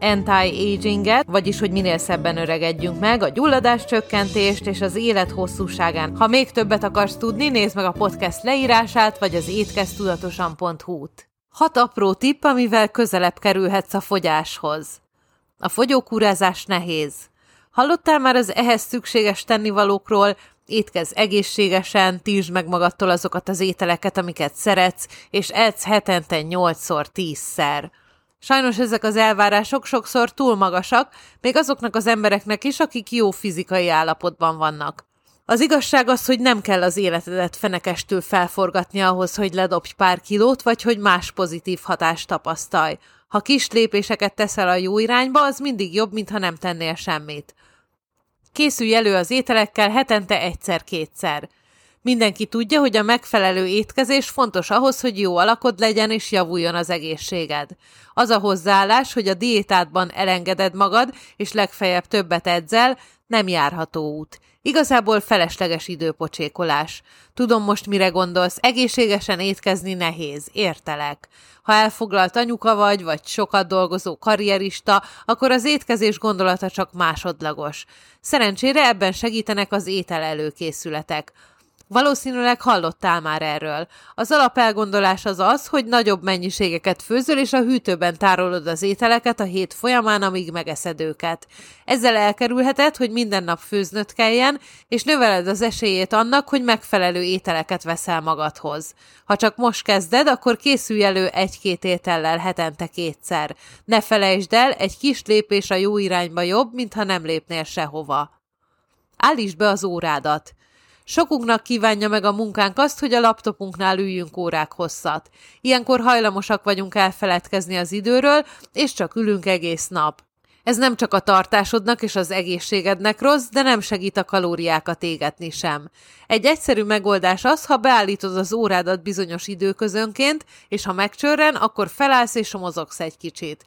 anti-aginget, vagyis hogy minél szebben öregedjünk meg, a gyulladás csökkentést és az élet hosszúságán. Ha még többet akarsz tudni, nézd meg a podcast leírását, vagy az étkeztudatosan.hu-t. 6 apró tipp, amivel közelebb kerülhetsz a fogyáshoz. A fogyókúrázás nehéz. Hallottál már az ehhez szükséges tennivalókról? Étkezz egészségesen, tiltsd meg magadtól azokat az ételeket, amiket szeretsz, és edz hetente 8-10-szer. Sajnos ezek az elvárások sokszor túl magasak, még azoknak az embereknek is, akik jó fizikai állapotban vannak. Az igazság az, hogy nem kell az életedet fenekestül felforgatni ahhoz, hogy ledobj pár kilót, vagy hogy más pozitív hatást tapasztalj. Ha kis lépéseket teszel a jó irányba, az mindig jobb, mintha nem tennél semmit. Készülj elő az ételekkel hetente 1-2-szer. Mindenki tudja, hogy a megfelelő étkezés fontos ahhoz, hogy jó alakod legyen és javuljon az egészséged. Az a hozzáállás, hogy a diétádban elengeded magad, és legfeljebb többet edzel, nem járható út. Igazából felesleges időpocsékolás. Tudom most, mire gondolsz, egészségesen étkezni nehéz, értelek. Ha elfoglalt anyuka vagy sokat dolgozó karrierista, akkor az étkezés gondolata csak másodlagos. Szerencsére ebben segítenek az étel előkészületek. Valószínűleg hallottál már erről. Az alapelgondolás az az, hogy nagyobb mennyiségeket főzöl, és a hűtőben tárolod az ételeket a hét folyamán, amíg megeszed őket. Ezzel elkerülheted, hogy minden nap főznöd kelljen, és növeled az esélyét annak, hogy megfelelő ételeket veszel magadhoz. Ha csak most kezded, akkor készülj elő 1-2 étellel hetente 2-szer. Ne felejtsd el, egy kis lépés a jó irányba jobb, mintha nem lépnél sehova. Állítsd be az órádat. Sokunknak kívánja meg a munkánk azt, hogy a laptopunknál üljünk órák hosszat. Ilyenkor hajlamosak vagyunk elfeledkezni az időről, és csak ülünk egész nap. Ez nem csak a tartásodnak és az egészségednek rossz, de nem segít a kalóriákat égetni sem. Egy egyszerű megoldás az, ha beállítod az órádat bizonyos időközönként, és ha megcsörren, akkor felállsz és mozogsz egy kicsit.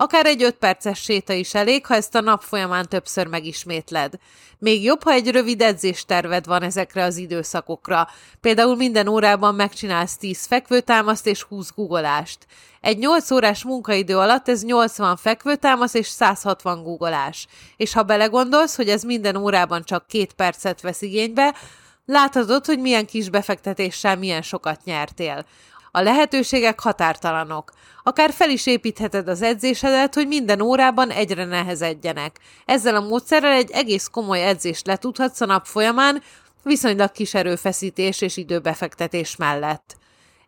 Akár egy 5 perces séta is elég, ha ezt a nap folyamán többször megismétled. Még jobb, ha egy rövid edzésterved van ezekre az időszakokra. Például minden órában megcsinálsz 10 fekvőtámaszt és 20 guggolást. Egy 8 órás munkaidő alatt ez 80 fekvőtámasz és 160 guggolás. És ha belegondolsz, hogy ez minden órában csak 2 percet vesz igénybe, láthatod, hogy milyen kis befektetéssel milyen sokat nyertél. A lehetőségek határtalanok. Akár fel is építheted az edzésedet, hogy minden órában egyre nehezedjenek. Ezzel a módszerrel egy egész komoly edzést letudhatsz a nap folyamán, viszonylag kis erőfeszítés és időbefektetés mellett.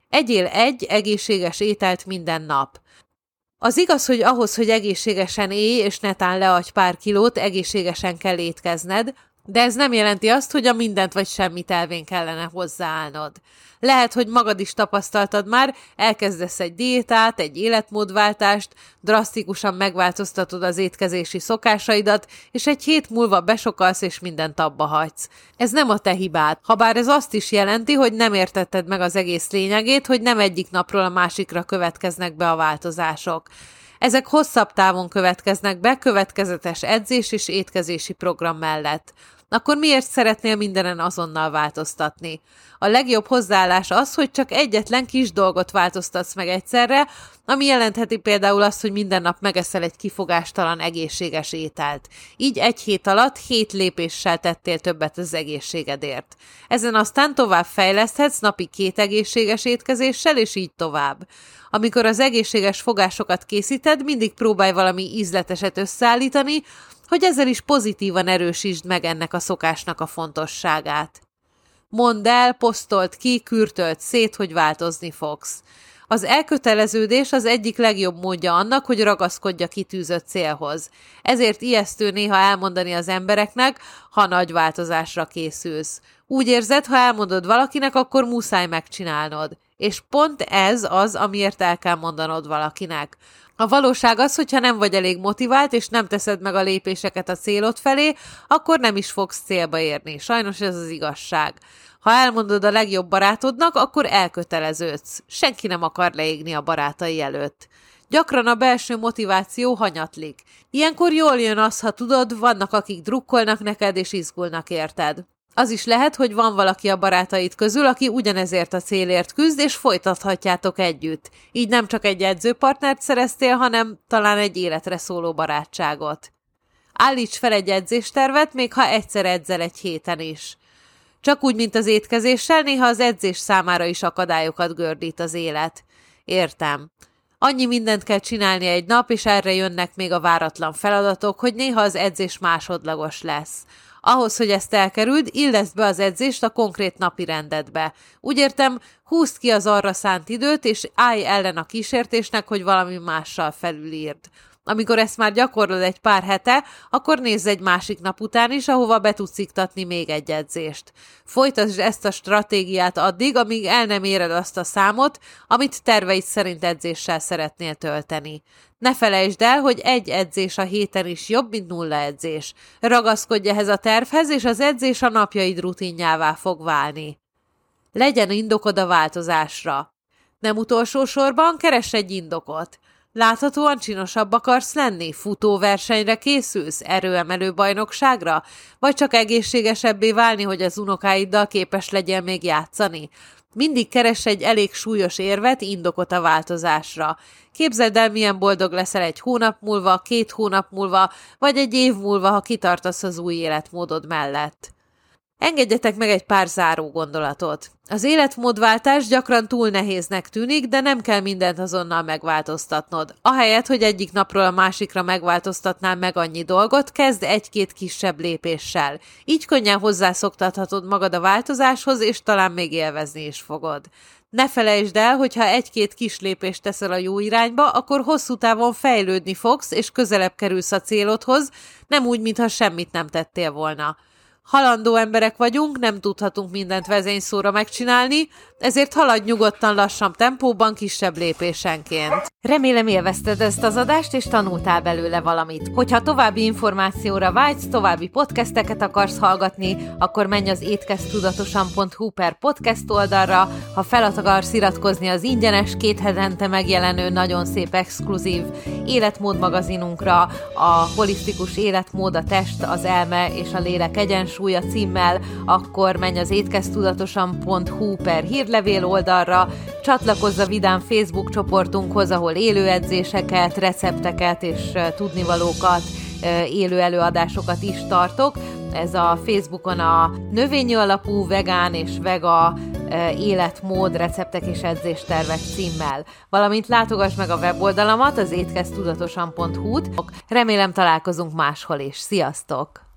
Egyél egy egészséges ételt minden nap. Az igaz, hogy ahhoz, hogy egészségesen élj és netán leadj pár kilót, egészségesen kell étkezned, de ez nem jelenti azt, hogy a mindent vagy semmit elvén kellene hozzáállnod. Lehet, hogy magad is tapasztaltad már, elkezdesz egy diétát, egy életmódváltást, drasztikusan megváltoztatod az étkezési szokásaidat, és egy hét múlva besokalsz és mindent abba hagysz. Ez nem a te hibád, habár ez azt is jelenti, hogy nem értetted meg az egész lényegét, hogy nem egyik napról a másikra következnek be a változások. Ezek hosszabb távon következnek be, következetes edzés és étkezési program mellett. Akkor miért szeretnél mindenen azonnal változtatni? A legjobb hozzáállás az, hogy csak egyetlen kis dolgot változtatsz meg egyszerre, ami jelentheti például azt, hogy minden nap megeszel egy kifogástalan egészséges ételt. Így egy hét alatt 7 lépéssel tettél többet az egészségedért. Ezen aztán tovább fejleszthetsz napi 2 egészséges étkezéssel, és így tovább. Amikor az egészséges fogásokat készíted, mindig próbálj valami ízleteset összeállítani, hogy ezzel is pozitívan erősítsd meg ennek a szokásnak a fontosságát. Mondd el, posztold ki, kürtöld szét, hogy változni fogsz. Az elköteleződés az egyik legjobb módja annak, hogy ragaszkodj a kitűzött célhoz. Ezért ijesztő néha elmondani az embereknek, ha nagy változásra készülsz. Úgy érzed, ha elmondod valakinek, akkor muszáj megcsinálnod. és pont ez az, amiért el kell mondanod valakinek. A valóság az, hogyha nem vagy elég motivált, és nem teszed meg a lépéseket a célod felé, akkor nem is fogsz célba érni. Sajnos ez az igazság. Ha elmondod a legjobb barátodnak, akkor elköteleződsz. Senki nem akar leégni a barátai előtt. Gyakran a belső motiváció hanyatlik. Ilyenkor jól jön az, ha tudod, vannak akik drukkolnak neked és izgulnak érted. Az is lehet, hogy van valaki a barátaid közül, aki ugyanezért a célért küzd, és folytathatjátok együtt. Így nem csak egy edzőpartnert szereztél, hanem talán egy életre szóló barátságot. Állíts fel egy edzéstervet, még ha egyszer edzel egy héten is. Csak úgy, mint az étkezéssel, néha az edzés számára is akadályokat gördít az élet. Értem. Annyi mindent kell csinálni egy nap, és erre jönnek még a váratlan feladatok, hogy néha az edzés másodlagos lesz. Ahhoz, hogy ezt elkerüld, illeszd be az edzést a konkrét napi rendedbe. Úgy értem, húzd ki az arra szánt időt, és állj ellen a kísértésnek, hogy valami mással felülírd. Amikor ezt már gyakorlod egy pár hete, akkor nézz egy másik nap után is, ahova be tudsz iktatni még egy edzést. Folytasd ezt a stratégiát addig, amíg el nem éred azt a számot, amit terveid szerint edzéssel szeretnél tölteni. Ne felejtsd el, hogy egy edzés a héten is jobb, mint nulla edzés. Ragaszkodj ehhez a tervhez, és az edzés a napjaid rutinjává fog válni. Legyen indokod a változásra. Nem utolsó sorban keresd egy indokot. Láthatóan csinosabb akarsz lenni? Futóversenyre készülsz? Erőemelő bajnokságra? Vagy csak egészségesebbé válni, hogy az unokáiddal képes legyél még játszani? Mindig keres egy elég súlyos érvet, indokot a változásra. Képzeld el, milyen boldog leszel 1 hónap múlva, 2 hónap múlva, vagy 1 év múlva, ha kitartasz az új életmódod mellett. Engedjetek meg egy pár záró gondolatot. Az életmódváltás gyakran túl nehéznek tűnik, de nem kell mindent azonnal megváltoztatnod. Ahelyett, hogy egyik napról a másikra megváltoztatnál meg annyi dolgot, kezd 1-2 kisebb lépéssel. Így könnyen hozzászoktathatod magad a változáshoz, és talán még élvezni is fogod. Ne felejtsd el, hogy ha 1-2 kis lépést teszel a jó irányba, akkor hosszú távon fejlődni fogsz, és közelebb kerülsz a célodhoz, nem úgy, mintha semmit nem tettél volna. Halandó emberek vagyunk, nem tudhatunk mindent vezényszóra megcsinálni, ezért haladj nyugodtan, lassabb tempóban, kisebb lépésenként. Remélem élvezted ezt az adást, és tanultál belőle valamit. Hogyha további információra vágysz, további podcasteket akarsz hallgatni, akkor menj az étkeztudatosan.hu/podcast oldalra. Ha fel akarsz iratkozni az ingyenes, 2 hetente megjelenő, nagyon szép, exkluzív életmód magazinunkra, a holisztikus életmód, a test, az elme és a lélek egyensúly a címmel, akkor menj az étkeztudatosan.hu/hírlevél oldalra, csatlakozz a vidám Facebook csoportunkhoz, ahol élő edzéseket, recepteket és tudnivalókat, élő előadásokat is tartok. Ez a Facebookon a növényi alapú vegán és vega életmód, receptek és edzéstervek címmel. Valamint látogass meg a weboldalamat, az étkeztudatosan.hu-t. Remélem találkozunk máshol is. Sziasztok!